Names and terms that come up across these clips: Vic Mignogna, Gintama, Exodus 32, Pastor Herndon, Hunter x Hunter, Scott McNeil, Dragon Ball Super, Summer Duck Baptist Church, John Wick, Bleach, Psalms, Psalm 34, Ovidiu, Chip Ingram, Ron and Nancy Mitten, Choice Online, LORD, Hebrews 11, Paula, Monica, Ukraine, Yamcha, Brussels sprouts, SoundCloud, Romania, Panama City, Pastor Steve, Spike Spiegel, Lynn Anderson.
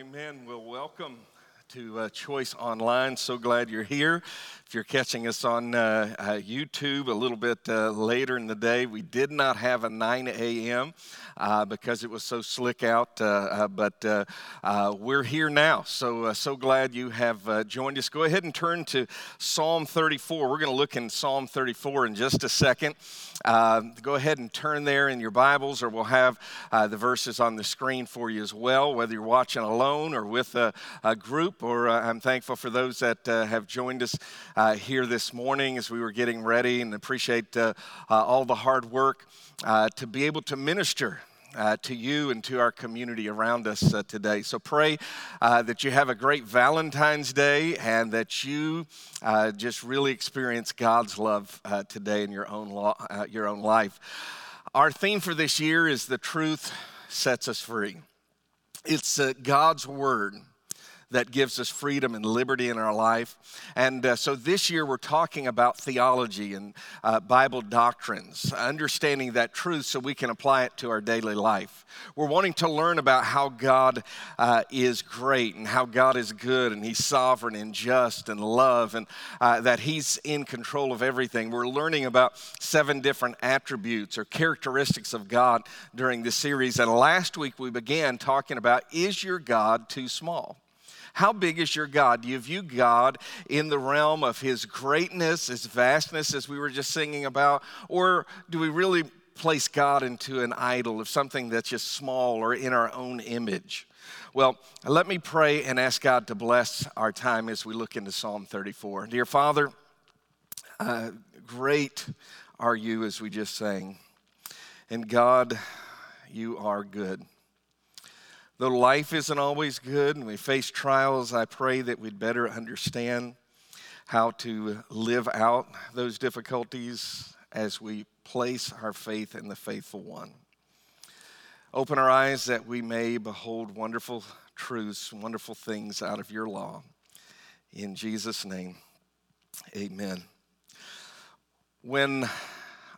Amen. Well, welcome to Choice Online. So glad you're here. If you're catching us on YouTube a little bit later in the day, we did not have a 9 a.m. Because it was so slick out, but we're here now. So glad you have joined us. Go ahead and turn to Psalm 34. We're going to look in Psalm 34 in just a second. Go ahead and turn there in your Bibles, or we'll have the verses on the screen for you as well, whether you're watching alone or with a group, or I'm thankful for those that have joined us here this morning as we were getting ready, and appreciate all the hard work to be able to minister to you and to our community around us today. So pray that you have a great Valentine's Day, and that you just really experience God's love today in your own life. Our theme for this year is "The Truth Sets Us Free." It's God's Word that gives us freedom and liberty in our life. And so this year we're talking about theology and Bible doctrines, understanding that truth so we can apply it to our daily life. We're wanting to learn about how God is great, and how God is good, and He's sovereign and just and love, and that He's in control of everything. We're learning about 7 different attributes or characteristics of God during this series. And last week we began talking about, is your God too small? How big is your God? Do you view God in the realm of His greatness, His vastness, as we were just singing about? Or do we really place God into an idol of something that's just small or in our own image? Well, let me pray and ask God to bless our time as we look into Psalm 34. Dear Father, great are you, as we just sang. And God, you are good. Though life isn't always good and we face trials, I pray that we'd better understand how to live out those difficulties as we place our faith in the faithful one. Open our eyes that we may behold wonderful truths, wonderful things out of your law. In Jesus' name, amen. When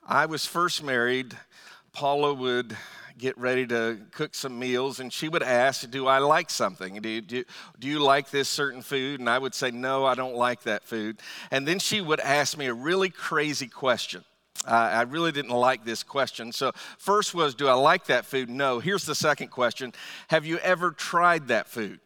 I was first married, Paula would get ready to cook some meals, and she would ask, do I like something? Do you like this certain food? And I would say, no, I don't like that food. And then she would ask me a really crazy question. I really didn't like this question. So first was, do I like that food? No. Here's the second question. Have you ever tried that food?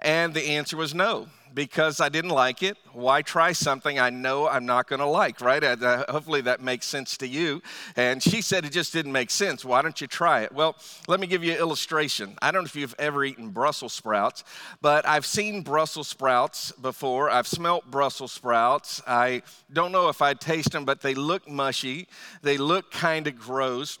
And the answer was no, because I didn't like it. Why try something I know I'm not going to like, right? Hopefully that makes sense to you. And she said it just didn't make sense. Why don't you try it? Well, let me give you an illustration. I don't know if you've ever eaten Brussels sprouts, but I've seen Brussels sprouts before. I've smelt Brussels sprouts. I don't know if I'd taste them, but they look mushy. They look kind of gross.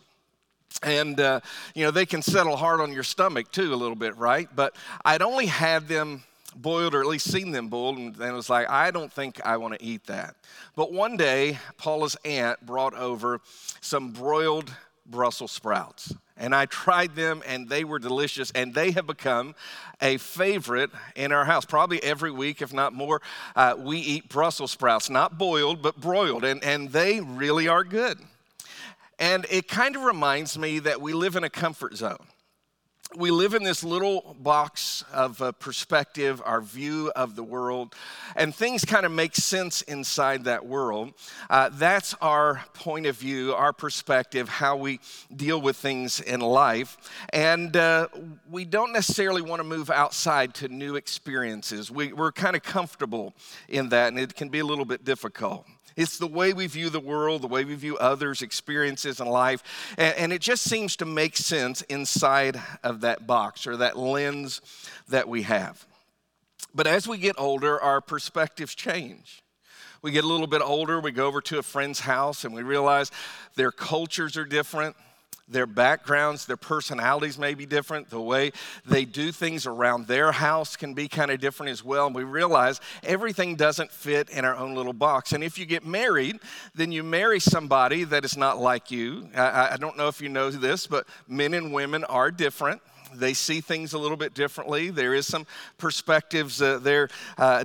And, you know, they can settle hard on your stomach too a little bit, right? But I'd only had them boiled, or at least seen them boiled, and it was like, I don't think I want to eat that. But one day, Paula's aunt brought over some broiled Brussels sprouts, and I tried them, and they were delicious, and they have become a favorite in our house. Probably every week, if not more, we eat Brussels sprouts, not boiled, but broiled, and they really are good. And it kind of reminds me that we live in a comfort zone. We live in this little box of perspective, our view of the world, and things kind of make sense inside that world. That's our point of view, our perspective, how we deal with things in life. And we don't necessarily want to move outside to new experiences. We're kind of comfortable in that, and it can be a little bit difficult. It's the way we view the world, the way we view others, experiences in life, and it just seems to make sense inside of that box or that lens that we have. But as we get older, our perspectives change. We get a little bit older, we go over to a friend's house, and we realize their cultures are different. Their backgrounds, their personalities may be different. The way they do things around their house can be kind of different as well. And we realize everything doesn't fit in our own little box. And if you get married, then you marry somebody that is not like you. I don't know if you know this, but men and women are different. They see things a little bit differently. There is some perspectives there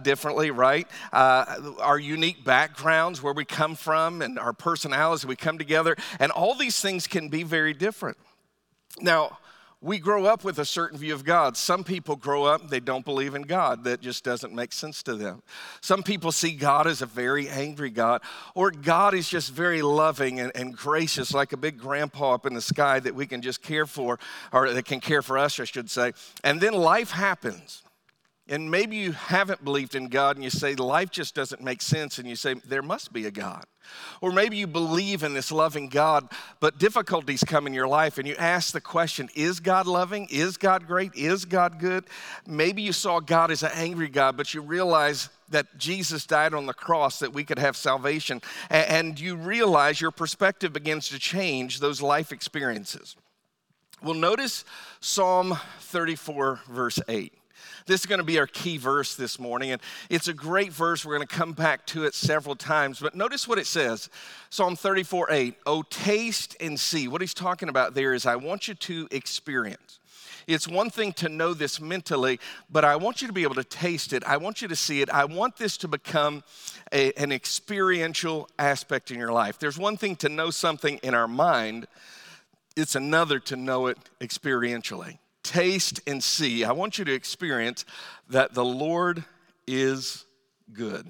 differently, right? Our unique backgrounds, where we come from, and our personalities, we come together, and all these things can be very different. Now, we grow up with a certain view of God. Some people grow up, they don't believe in God. That just doesn't make sense to them. Some people see God as a very angry God, or God is just very loving and gracious, like a big grandpa up in the sky that we can just care for, or that can care for us, I should say. And then life happens. And maybe you haven't believed in God and you say life just doesn't make sense, and you say there must be a God. Or maybe you believe in this loving God, but difficulties come in your life and you ask the question, is God loving? Is God great? Is God good? Maybe you saw God as an angry God, but you realize that Jesus died on the cross that we could have salvation. And you realize your perspective begins to change those life experiences. Well, notice Psalm 34, verse 8. This is going to be our key verse this morning, and it's a great verse. We're going to come back to it several times, but notice what it says, Psalm 34, 8, "Oh, taste and see." What he's talking about there is I want you to experience. It's one thing to know this mentally, but I want you to be able to taste it. I want you to see it. I want this to become an experiential aspect in your life. There's one thing to know something in our mind. It's another to know it experientially. Taste and see. I want you to experience that the Lord is good.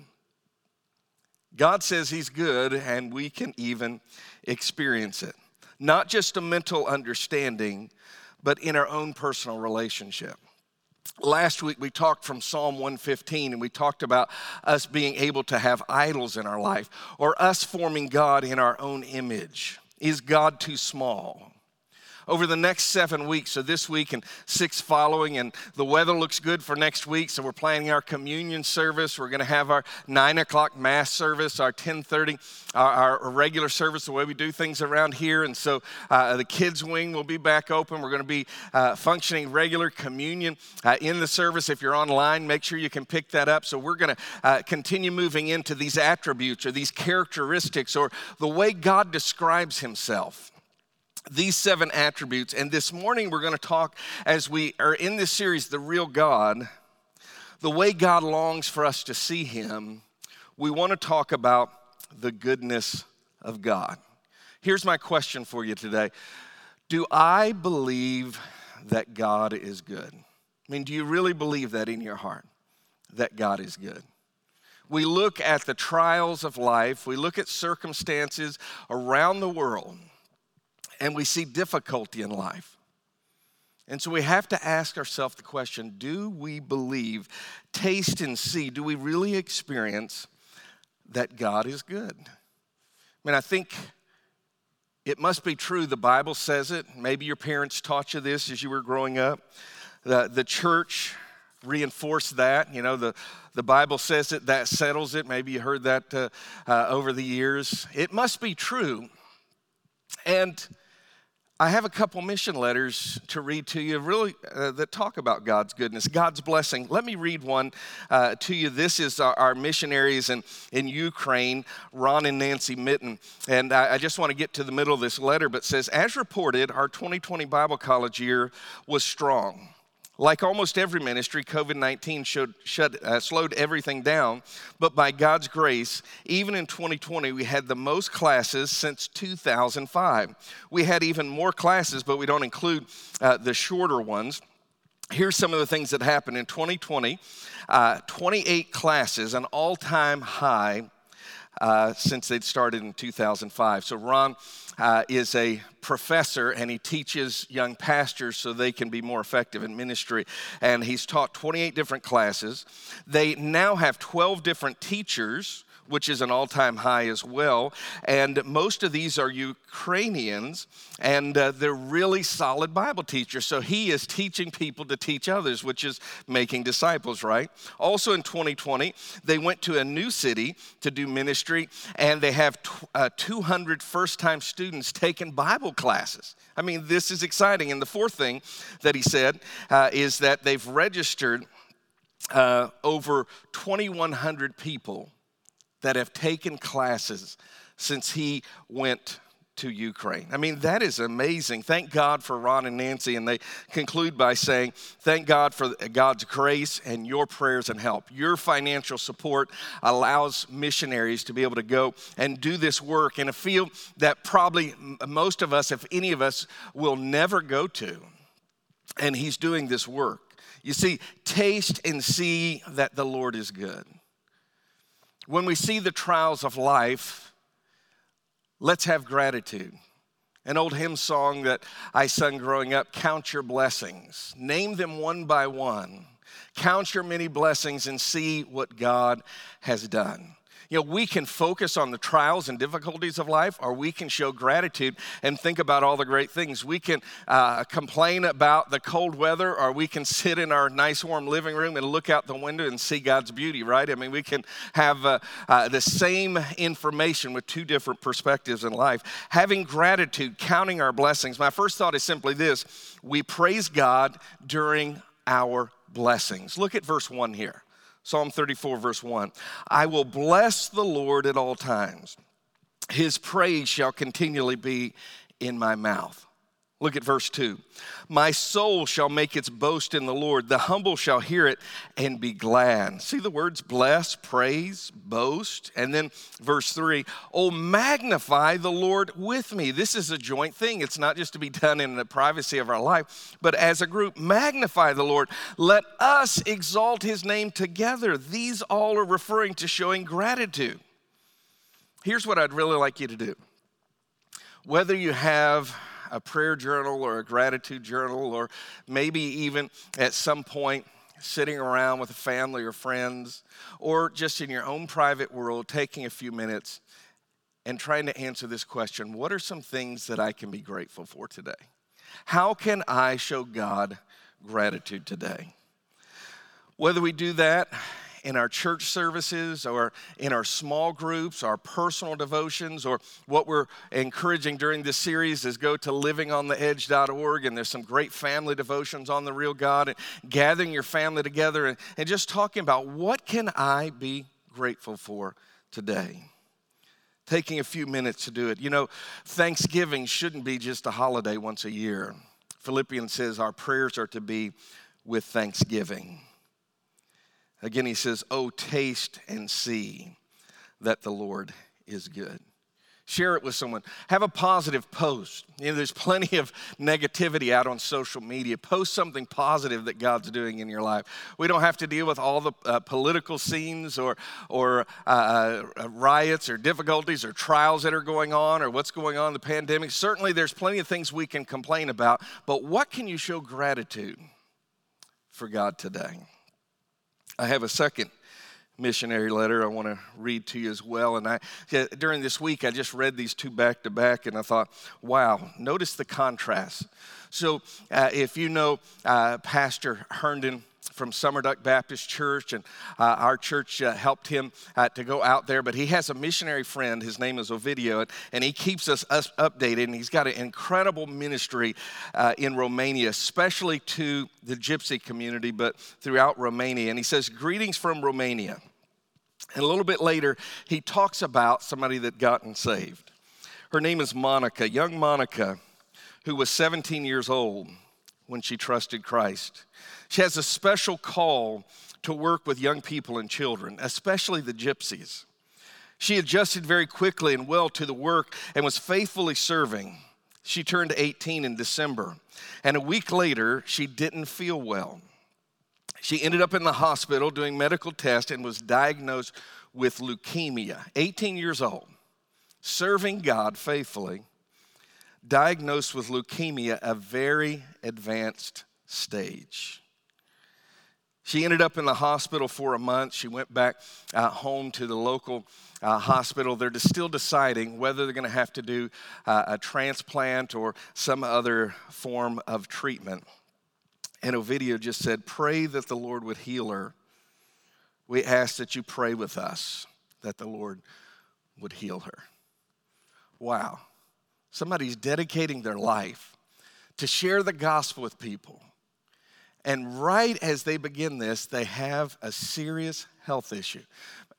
God says he's good, and we can even experience it. Not just a mental understanding, but in our own personal relationship. Last week, we talked from Psalm 115, and we talked about us being able to have idols in our life, or us forming God in our own image. Is God too small? Over the next 7 weeks, so this week and six following, and the weather looks good for next week, so we're planning our communion service. We're going to have our 9 o'clock mass service, our 10:30, our regular service, the way we do things around here. And so the kids wing will be back open. We're going to be functioning regular communion in the service. If you're online, make sure you can pick that up. So we're going to continue moving into these attributes or these characteristics or the way God describes himself. These 7 attributes, and this morning we're going to talk, as we are in this series, The Real God, the way God longs for us to see him. We want to talk about the goodness of God. Here's my question for you today. Do I believe that God is good? I mean, do you really believe that in your heart, that God is good? We look at the trials of life, we look at circumstances around the world, and we see difficulty in life. And so we have to ask ourselves the question, do we believe, taste and see, do we really experience that God is good? I mean, I think it must be true. The Bible says it. Maybe your parents taught you this as you were growing up. The church reinforced that. You know, the Bible says it, that settles it. Maybe you heard that over the years. It must be true. And I have a couple mission letters to read to you, really, that talk about God's goodness, God's blessing. Let me read one to you. This is our missionaries in Ukraine, Ron and Nancy Mitten. And I just want to get to the middle of this letter, but it says, as reported, our 2020 Bible college year was strong. Like almost every ministry, COVID-19 slowed everything down, but by God's grace, even in 2020, we had the most classes since 2005. We had even more classes, but we don't include the shorter ones. Here's some of the things that happened in 2020. 28 classes, an all-time high since they'd started in 2005. So Ron is a professor, and he teaches young pastors so they can be more effective in ministry. And he's taught 28 different classes. They now have 12 different teachers, which is an all-time high as well. And most of these are Ukrainians, and they're really solid Bible teachers. So he is teaching people to teach others, which is making disciples, right? Also in 2020, they went to a new city to do ministry, and they have 200 first-time students taking Bible classes. I mean, this is exciting. And the fourth thing that he said is that they've registered over 2,100 people that have taken classes since he went to Ukraine. I mean, that is amazing. Thank God for Ron and Nancy. And they conclude by saying, thank God for God's grace and your prayers and help. Your financial support allows missionaries to be able to go and do this work in a field that probably most of us, if any of us, will never go to. and he's doing this work. You see, taste and see that the Lord is good. When we see the trials of life, let's have gratitude. An old hymn song that I sung growing up, count your blessings, name them one by one. Count your many blessings and see what God has done. You know, we can focus on the trials and difficulties of life, or we can show gratitude and think about all the great things. We can complain about the cold weather, or we can sit in our nice warm living room and look out the window and see God's beauty, right? I mean, we can have the same information with two different perspectives in life. Having gratitude, counting our blessings. My first thought is simply this: we praise God during our blessings. Look at verse 1 here. Psalm 34, verse 1, I will bless the Lord at all times. His praise shall continually be in my mouth. Look at verse 2. My soul shall make its boast in the Lord. The humble shall hear it and be glad. See the words bless, praise, boast. And then verse 3, oh, magnify the Lord with me. This is a joint thing. It's not just to be done in the privacy of our life, but as a group, magnify the Lord. Let us exalt his name together. These all are referring to showing gratitude. Here's what I'd really like you to do. Whether you have a prayer journal or a gratitude journal, or maybe even at some point sitting around with a family or friends, or just in your own private world, taking a few minutes and trying to answer this question: what are some things that I can be grateful for today? How can I show God gratitude today? Whether we do that in our church services or in our small groups, our personal devotions, or what we're encouraging during this series is go to livingontheedge.org, and there's some great family devotions on the real God, and gathering your family together and just talking about what can I be grateful for today. Taking a few minutes to do it. You know, Thanksgiving shouldn't be just a holiday once a year. Philippians says our prayers are to be with thanksgiving. Again, he says, oh, taste and see that the Lord is good. Share it with someone. Have a positive post. You know, there's plenty of negativity out on social media. Post something positive that God's doing in your life. We don't have to deal with all the political scenes or riots or difficulties or trials that are going on or what's going on in the pandemic. Certainly, there's plenty of things we can complain about, but what can you show gratitude for God today? I have a second missionary letter I want to read to you as well. And during this week, I just read these two back to back, and I thought, wow, notice the contrast. So if you know Pastor Herndon from Summer Duck Baptist Church, and our church helped him to go out there, but he has a missionary friend. His name is Ovidiu, and he keeps us updated, and he's got an incredible ministry in Romania, especially to the gypsy community, but throughout Romania. And he says, greetings from Romania. And a little bit later, he talks about somebody that gotten saved. Her name is Monica, young Monica, who was 17 years old when she trusted Christ. She has a special call to work with young people and children, especially the gypsies. She adjusted very quickly and well to the work and was faithfully serving. She turned 18 in December, and a week later, she didn't feel well. She ended up in the hospital doing medical tests and was diagnosed with leukemia. 18 years old, serving God faithfully, diagnosed with leukemia, a very advanced stage. She ended up in the hospital for a month. She went back home to the local hospital. They're still deciding whether they're going to have to do a transplant or some other form of treatment. And Ovidiu just said, pray that the Lord would heal her. We ask that you pray with us that the Lord would heal her. Wow. Somebody's dedicating their life to share the gospel with people. And right as they begin this, they have a serious health issue.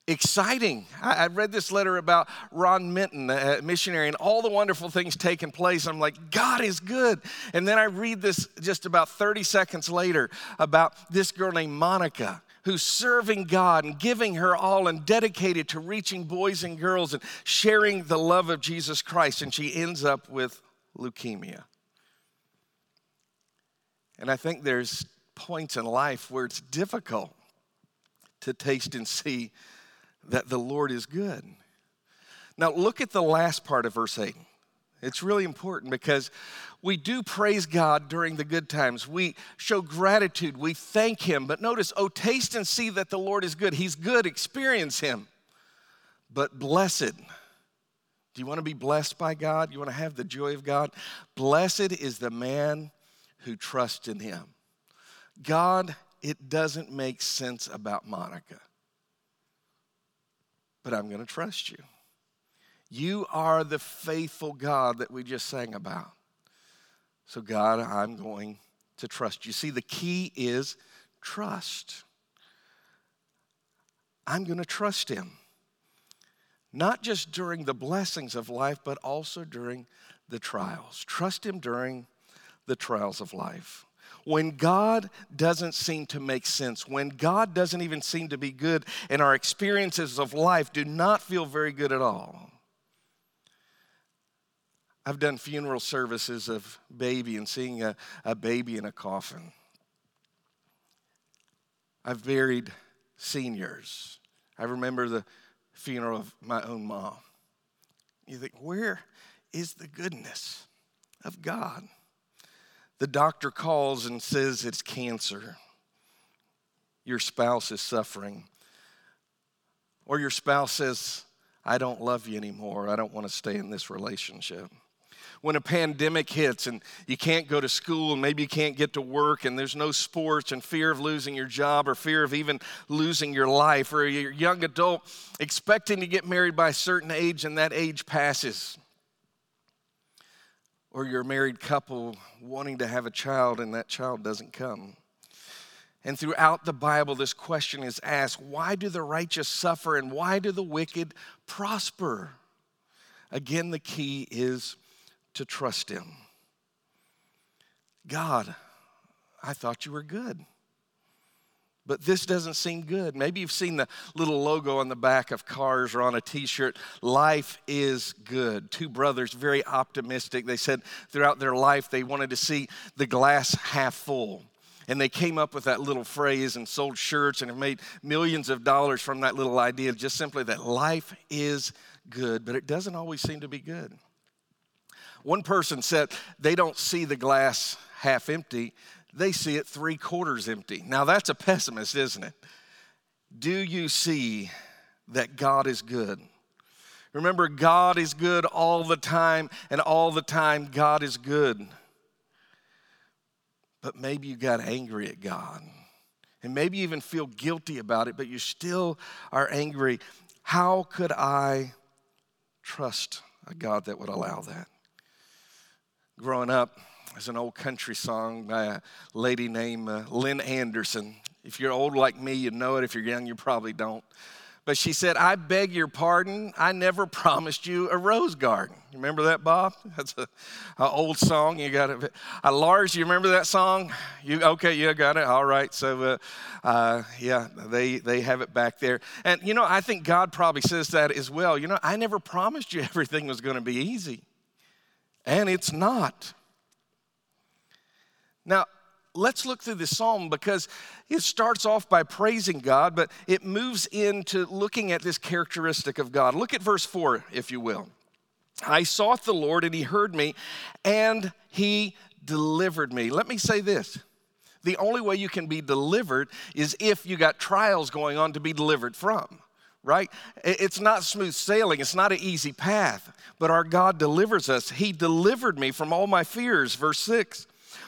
Exciting. I read this letter about Ron Mitten, a missionary, and all the wonderful things taking place. I'm like, God is good. And then I read this just about 30 seconds later about this girl named Monica, who's serving God and giving her all and dedicated to reaching boys and girls and sharing the love of Jesus Christ, and she ends up with leukemia. And I think there's points in life where it's difficult to taste and see that the Lord is good. Now look at the last part of verse 8. It's really important because we do praise God during the good times. We show gratitude. We thank him. But notice, oh, taste and see that the Lord is good. He's good. Experience him. But blessed. Do you want to be blessed by God? You want to have the joy of God? Blessed is the man who trusts in him. God, it doesn't make sense about Monica, but I'm going to trust you. You are the faithful God that we just sang about. So God, I'm going to trust you. See, the key is trust. I'm going to trust him. Not just during the blessings of life, but also during the trials. Trust him during the trials of life. When God doesn't seem to make sense, when God doesn't even seem to be good, and our experiences of life do not feel very good at all. I've done funeral services of baby and seeing a baby in a coffin. I've buried seniors. I remember the funeral of my own mom. You think, where is the goodness of God? The doctor calls and says it's cancer. Your spouse is suffering. Or your spouse says, I don't love you anymore. I don't want to stay in this relationship. When a pandemic hits and you can't go to school and maybe you can't get to work and there's no sports and fear of losing your job or fear of even losing your life, or you're a young adult expecting to get married by a certain age and that age passes. Or you're a married couple wanting to have a child and that child doesn't come. And throughout the Bible, this question is asked, why do the righteous suffer and why do the wicked prosper? Again, the key is to trust him. God, I thought you were good, but this doesn't seem good. Maybe you've seen the little logo on the back of cars or on a T-shirt, life is good. Two brothers, very optimistic. They said throughout their life they wanted to see the glass half full. And they came up with that little phrase and sold shirts and have made millions of dollars from that little idea, just simply that life is good, but it doesn't always seem to be good. One person said they don't see the glass half empty, they see it 3/4 empty. Now that's a pessimist, isn't it? Do you see that God is good? Remember, God is good all the time, and all the time God is good. But maybe you got angry at God. And maybe you even feel guilty about it, but you still are angry. How could I trust a God that would allow that? Growing up, there's an old country song by a lady named Lynn Anderson. If you're old like me, you know it. If you're young, you probably don't. But she said, I beg your pardon, I never promised you a rose garden. You remember that, Bob? That's an old song. You got it. Lars, you remember that song? You got it. All right. So, they have it back there. And, I think God probably says that as well. I never promised you everything was going to be easy. And it's not. Now, let's look through this psalm because it starts off by praising God, but it moves into looking at this characteristic of God. Look at verse 4, if you will. I sought the Lord and he heard me and he delivered me. Let me say this. The only way you can be delivered is if you got trials going on to be delivered from, right? It's not smooth sailing. It's not an easy path, but our God delivers us. He delivered me from all my fears, verse 6.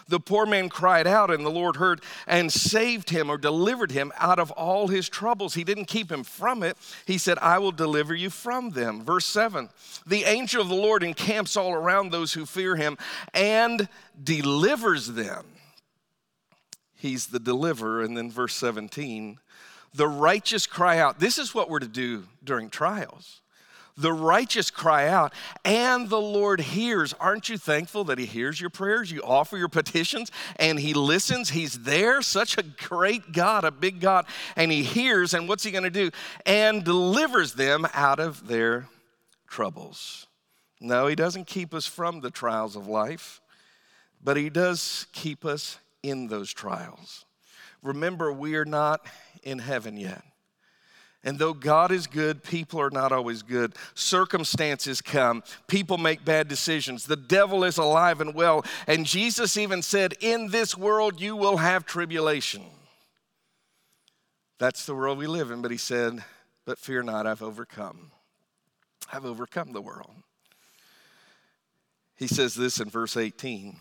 The poor man cried out, and the Lord heard and saved him or delivered him out of all his troubles. He didn't keep him from it. He said, I will deliver you from them. Verse 7, the angel of the Lord encamps all around those who fear him and delivers them. He's the deliverer. And then verse 17, the righteous cry out. This is what we're to do during trials. The righteous cry out, and the Lord hears. Aren't you thankful that he hears your prayers? You offer your petitions, and he listens. He's there, such a great God, a big God, and he hears, and what's he going to do? And delivers them out of their troubles. No, he doesn't keep us from the trials of life, but he does keep us in those trials. Remember, we are not in heaven yet. And though God is good, people are not always good. Circumstances come. People make bad decisions. The devil is alive and well. And Jesus even said, in this world you will have tribulation. That's the world we live in. But he said, but fear not, I've overcome. I've overcome the world. He says this in verse 18.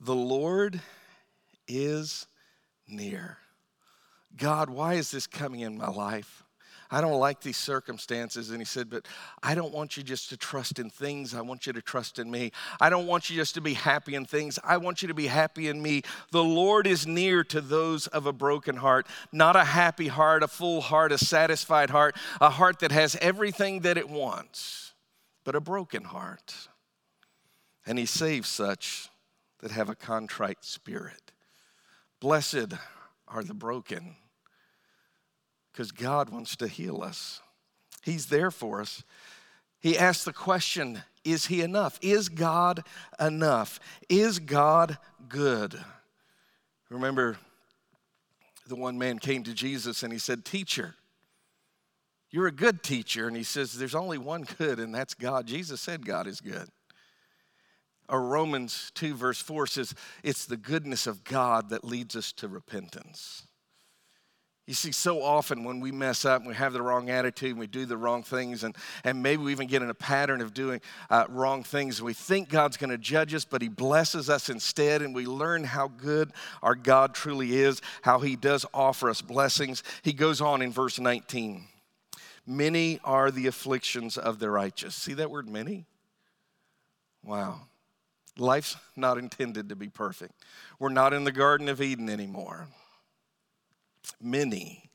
The Lord is near. God, why is this coming in my life? I don't like these circumstances. And he said, but I don't want you just to trust in things. I want you to trust in me. I don't want you just to be happy in things. I want you to be happy in me. The Lord is near to those of a broken heart, not a happy heart, a full heart, a satisfied heart, a heart that has everything that it wants, but a broken heart. And he saves such that have a contrite spirit. Blessed are the broken, because God wants to heal us. He's there for us. He asked the question, is he enough? Is God enough? Is God good? Remember, the one man came to Jesus and he said, teacher, you're a good teacher. And he says, there's only one good, and that's God. Jesus said God is good. Or Romans 2 verse 4 says, it's the goodness of God that leads us to repentance. You see, so often when we mess up and we have the wrong attitude and we do the wrong things and maybe we even get in a pattern of doing wrong things, we think God's going to judge us, but he blesses us instead, and we learn how good our God truly is, how he does offer us blessings. He goes on in verse 19, many are the afflictions of the righteous. See that word, many? Wow. Life's not intended to be perfect. We're not in the Garden of Eden anymore. Many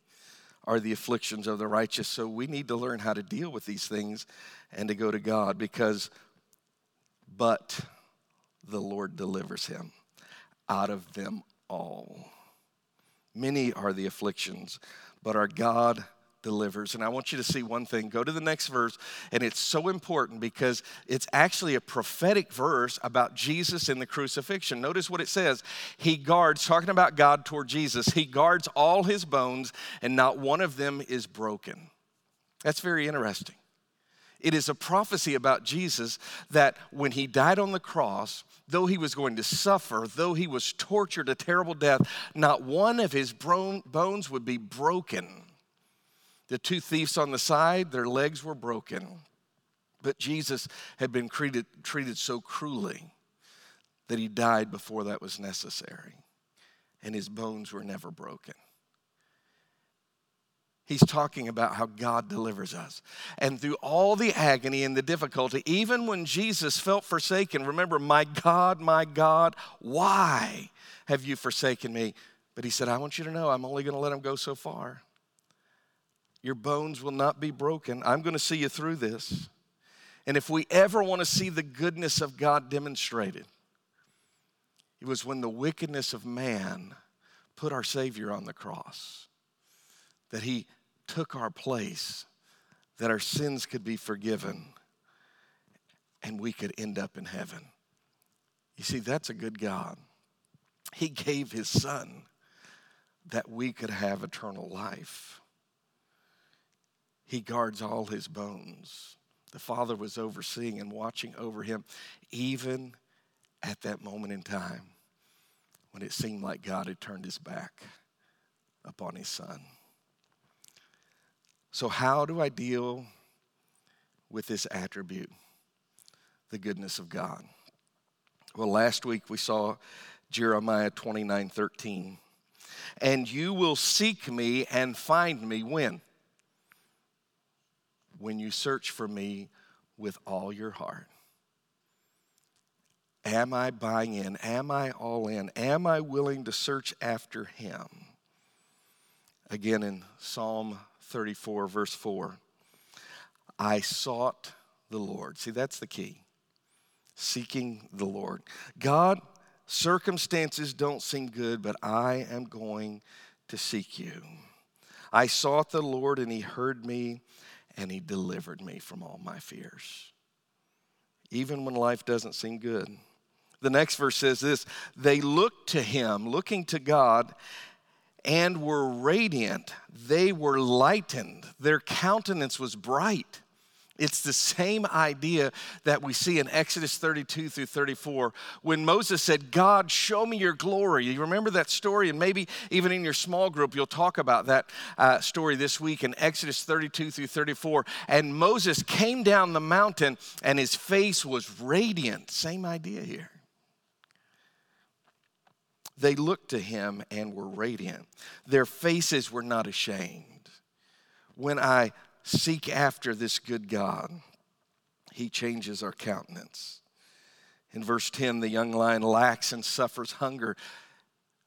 are the afflictions of the righteous, so we need to learn how to deal with these things and to go to God, because, but the Lord delivers him out of them all. Many are the afflictions, but our God delivers. And I want you to see one thing. Go to the next verse, and it's so important because it's actually a prophetic verse about Jesus in the crucifixion. Notice what it says. He guards, talking about God toward Jesus, he guards all his bones, and not one of them is broken. That's very interesting. It is a prophecy about Jesus that when he died on the cross, though he was going to suffer, though he was tortured a terrible death, not one of his bones would be broken. The two thieves on the side, their legs were broken, but Jesus had been treated so cruelly that he died before that was necessary, and his bones were never broken. He's talking about how God delivers us. And through all the agony and the difficulty, even when Jesus felt forsaken, remember, my God, why have you forsaken me? But he said, I want you to know I'm only going to let him go so far. Your bones will not be broken. I'm going to see you through this. And if we ever want to see the goodness of God demonstrated, it was when the wickedness of man put our Savior on the cross, that he took our place, that our sins could be forgiven, and we could end up in heaven. You see, that's a good God. He gave his Son that we could have eternal life. He guards all his bones. The Father was overseeing and watching over him, even at that moment in time when it seemed like God had turned his back upon his Son. So how do I deal with this attribute, the goodness of God? Well, last week we saw Jeremiah 29:13. And you will seek me and find me when? When you search for me with all your heart. Am I buying in? Am I all in? Am I willing to search after him? Again, in Psalm 34, verse 4, I sought the Lord. See, that's the key, seeking the Lord. God, circumstances don't seem good, but I am going to seek you. I sought the Lord, and he heard me, and he delivered me from all my fears. Even when life doesn't seem good, The next verse says this: they looked to him, looking to God, and were radiant. They were lightened. Their countenance was bright. It's the same idea that we see in Exodus 32 through 34 when Moses said, God, show me your glory. You remember that story, and maybe even in your small group, you'll talk about that story this week in Exodus 32 through 34. And Moses came down the mountain and his face was radiant. Same idea here. They looked to him and were radiant. Their faces were not ashamed. When I seek after this good God, he changes our countenance. In verse 10, the young lion lacks and suffers hunger.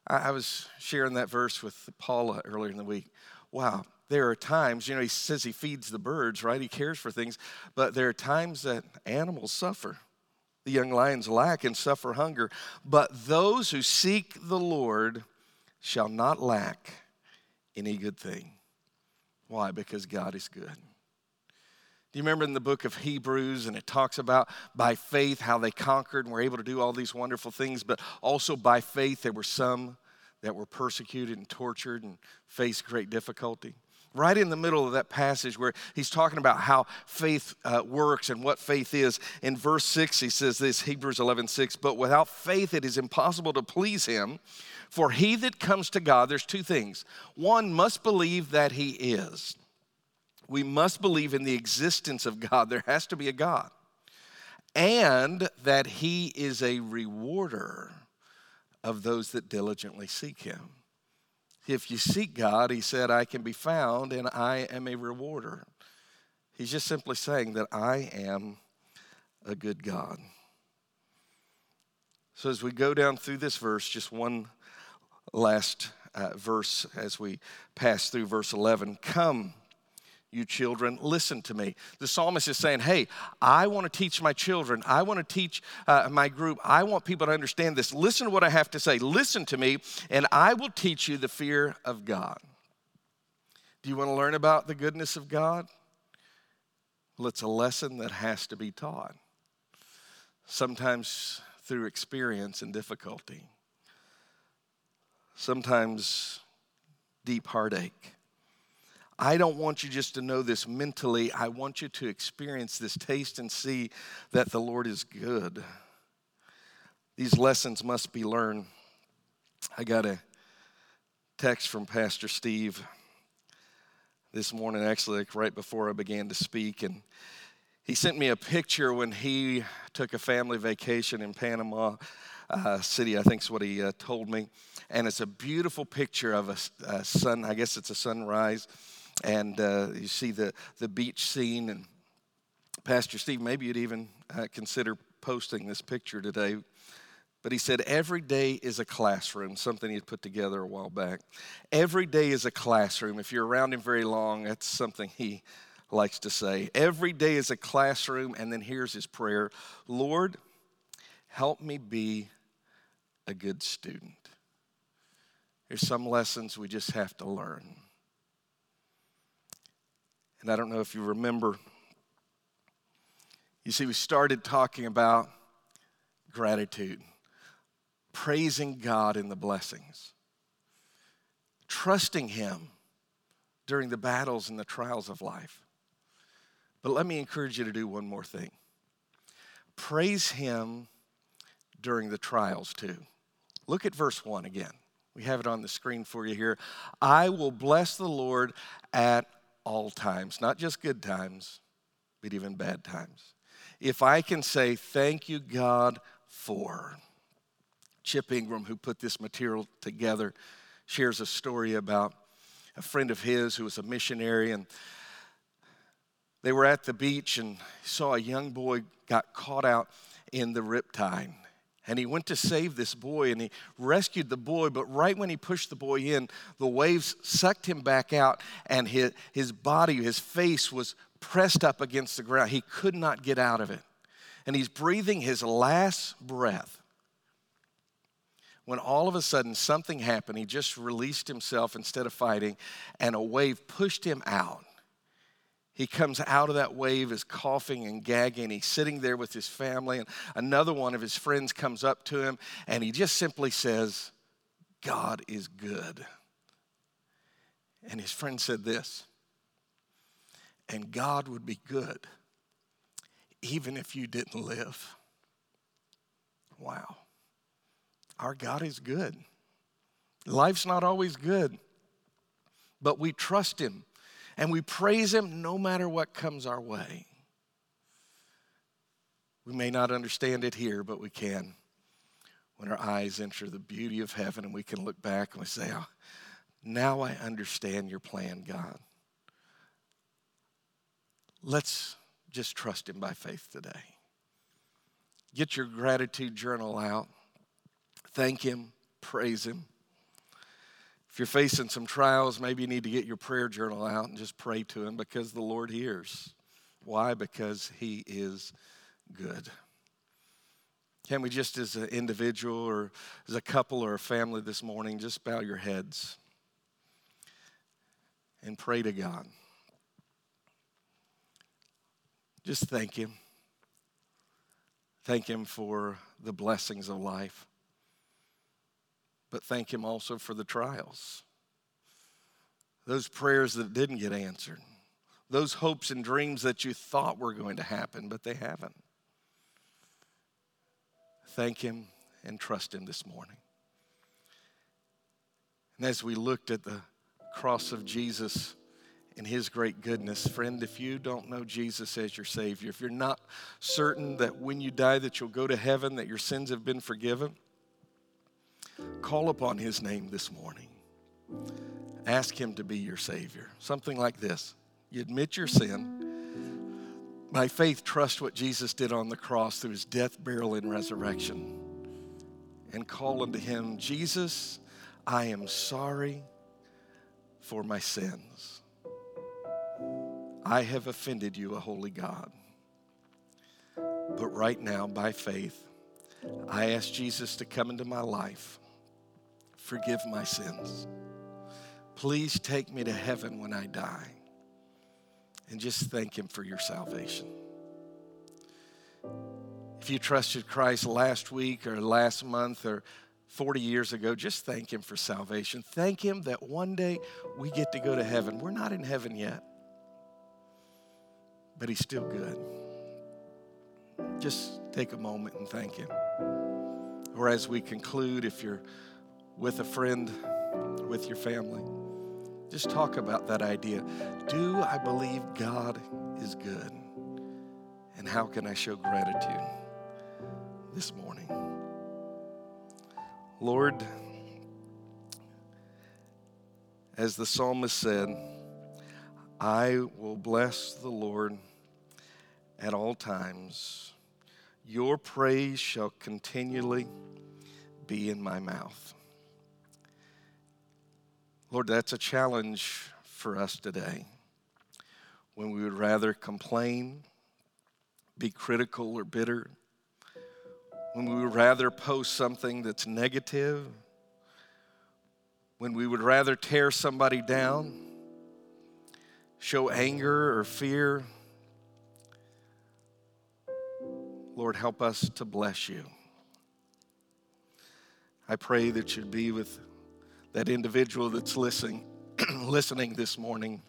I was sharing that verse with Paula earlier in the week. Wow, there are times, he says he feeds the birds, right? He cares for things, but there are times that animals suffer. The young lions lack and suffer hunger, but those who seek the Lord shall not lack any good thing. Why? Because God is good. Do you remember in the book of Hebrews, and it talks about by faith how they conquered and were able to do all these wonderful things, but also by faith there were some that were persecuted and tortured and faced great difficulty. Right in the middle of that passage where he's talking about how faith works and what faith is, in verse 6 he says this, Hebrews 11, 6, but without faith it is impossible to please him, for he that comes to God, there's two things. One, must believe that he is. We must believe in the existence of God. There has to be a God. And that he is a rewarder of those that diligently seek him. If you seek God, he said, I can be found and I am a rewarder. He's just simply saying that I am a good God. So as we go down through this verse, just one last verse as we pass through verse 11. Come, you children, listen to me. The psalmist is saying, hey, I want to teach my children. I want to teach my group. I want people to understand this. Listen to what I have to say. Listen to me, and I will teach you the fear of God. Do you want to learn about the goodness of God? Well, it's a lesson that has to be taught, sometimes through experience and difficulty, sometimes deep heartache. I don't want you just to know this mentally. I want you to experience this, taste and see that the Lord is good. These lessons must be learned. I got a text from Pastor Steve this morning, actually, like right before I began to speak, and he sent me a picture when he took a family vacation in Panama City, I think is what he told me. And it's a beautiful picture of a sun, I guess it's a sunrise. And you see the beach scene. And Pastor Steve, maybe you'd even consider posting this picture today. But he said, every day is a classroom, something he had put together a while back. Every day is a classroom. If you're around him very long, that's something he likes to say. Every day is a classroom. And then here's his prayer. Lord, help me be a good student. There's some lessons we just have to learn. And I don't know if you remember. You see, we started talking about gratitude, praising God in the blessings, trusting him during the battles and the trials of life. But let me encourage you to do one more thing. Praise him during the trials too. Look at verse 1 again. We have it on the screen for you here. I will bless the Lord at all times, not just good times, but even bad times. If I can say, thank you, God, for. Chip Ingram, who put this material together, shares a story about a friend of his who was a missionary, and they were at the beach and saw a young boy got caught out in the riptide. And he went to save this boy, and he rescued the boy, but right when he pushed the boy in, the waves sucked him back out, and his body, his face was pressed up against the ground. He could not get out of it. And he's breathing his last breath when all of a sudden something happened. He just released himself instead of fighting, and a wave pushed him out. He comes out of that wave, is coughing and gagging. He's sitting there with his family, and another one of his friends comes up to him, and he just simply says, God is good. And his friend said this, and God would be good even if you didn't live. Wow. Our God is good. Life's not always good, but we trust him and we praise him no matter what comes our way. We may not understand it here, but we can when our eyes enter the beauty of heaven, and we can look back and we say, oh, now I understand your plan, God. Let's just trust him by faith today. Get your gratitude journal out. Thank him. Praise him. If you're facing some trials, maybe you need to get your prayer journal out and just pray to him, because the Lord hears. Why? Because he is good. Can we just, as an individual or as a couple or a family this morning, just bow your heads and pray to God? Just thank him. Thank him for the blessings of life, but thank him also for the trials. Those prayers that didn't get answered, those hopes and dreams that you thought were going to happen, but they haven't. Thank him and trust him this morning. And as we looked at the cross of Jesus and his great goodness, friend, if you don't know Jesus as your Savior, if you're not certain that when you die that you'll go to heaven, that your sins have been forgiven, call upon his name this morning. Ask him to be your Savior. Something like this. You admit your sin. By faith, trust what Jesus did on the cross through his death, burial, and resurrection. And call unto him, Jesus, I am sorry for my sins. I have offended you, a holy God. But right now, by faith, I ask Jesus to come into my life. Forgive my sins. Please take me to heaven when I die. And just thank him for your salvation. If you trusted Christ last week or last month or 40 years ago, just thank him for salvation. Thank him that one day we get to go to heaven. We're not in heaven yet, but he's still good. Just take a moment and thank him. Or as we conclude, if you're with a friend, with your family, just talk about that idea. Do I believe God is good? And how can I show gratitude this morning? Lord, as the psalmist said, I will bless the Lord at all times. Your praise shall continually be in my mouth. Lord, that's a challenge for us today, when we would rather complain, be critical or bitter, when we would rather post something that's negative, when we would rather tear somebody down, show anger or fear. Lord, help us to bless you. I pray that you'd be with that individual that's listening this morning.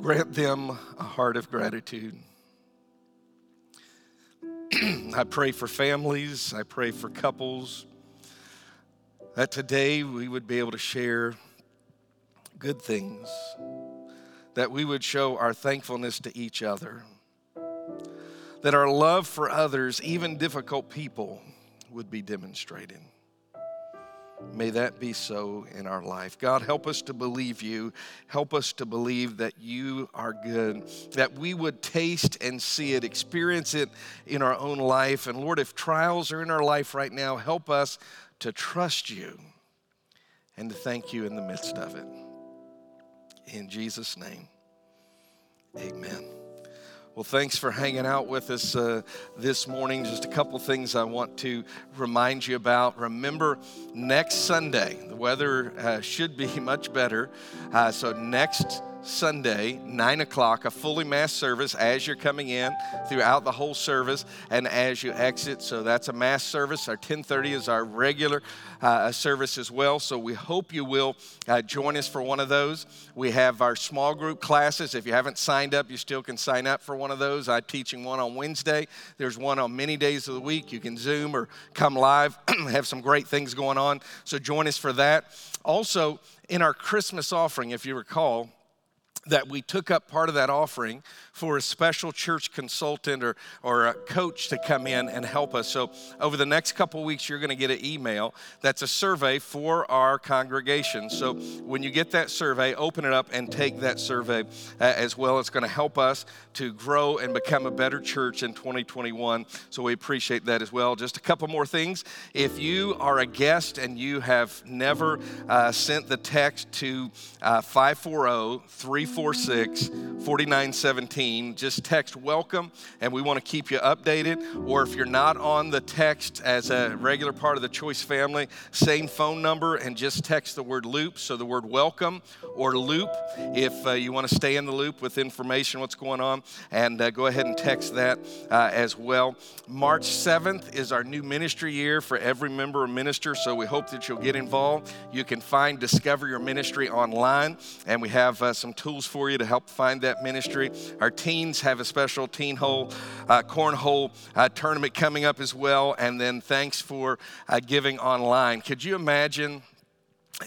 Grant them a heart of gratitude. I pray for families. I pray for couples, that today we would be able to share good things, that we would show our thankfulness to each other, that our love for others, even difficult people, would be demonstrated. May that be so in our life. God, help us to believe you. Help us to believe that you are good, that we would taste and see it, experience it in our own life. And Lord, if trials are in our life right now, help us to trust you and to thank you in the midst of it. In Jesus' name, amen. Well, thanks for hanging out with us this morning. Just a couple things I want to remind you about. Remember, next Sunday, the weather should be much better. So next Sunday, 9 o'clock, a fully mass service as you're coming in throughout the whole service and as you exit. So that's a mass service. Our 10:30 is our regular service as well. So we hope you will join us for one of those. We have our small group classes. If you haven't signed up, you still can sign up for one of those. I'm teaching one on Wednesday. There's one on many days of the week. You can Zoom or come live. Have some great things going on. So join us for that. Also, in our Christmas offering, if you recall, that we took up part of that offering for a special church consultant or a coach to come in and help us. So over the next couple of weeks, you're going to get an email that's a survey for our congregation. So when you get that survey, open it up and take that survey as well. It's going to help us to grow and become a better church in 2021. So we appreciate that as well. Just a couple more things. If you are a guest and you have never sent the text to 540-346-4917. Just text welcome, and we want to keep you updated. Or if you're not on the text as a regular part of the Choice family, same phone number, and just text the word loop. So the word welcome or loop, if you want to stay in the loop with information, what's going on, and go ahead and text that as well. March 7th is our new ministry year for every member or minister, so we hope that you'll get involved. You can find Discover Your Ministry online, and we have some tools for you to help find that ministry. Our teens have a special teen hole, cornhole tournament coming up as well. And then thanks for giving online. Could you imagine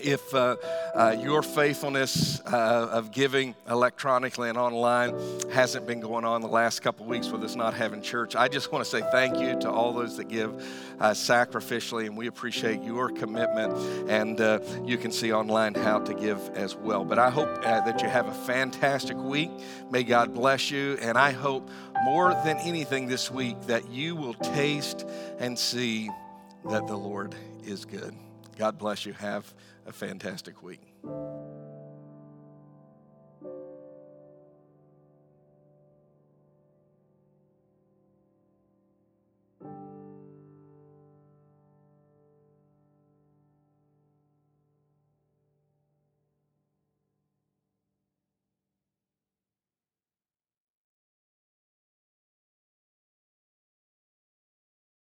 if your faithfulness of giving electronically and online hasn't been going on the last couple weeks with us not having church? I just want to say thank you to all those that give sacrificially, and we appreciate your commitment, and you can see online how to give as well. But I hope that you have a fantastic week. May God bless you, and I hope more than anything this week that you will taste and see that the Lord is good. God bless you. Have a fantastic week.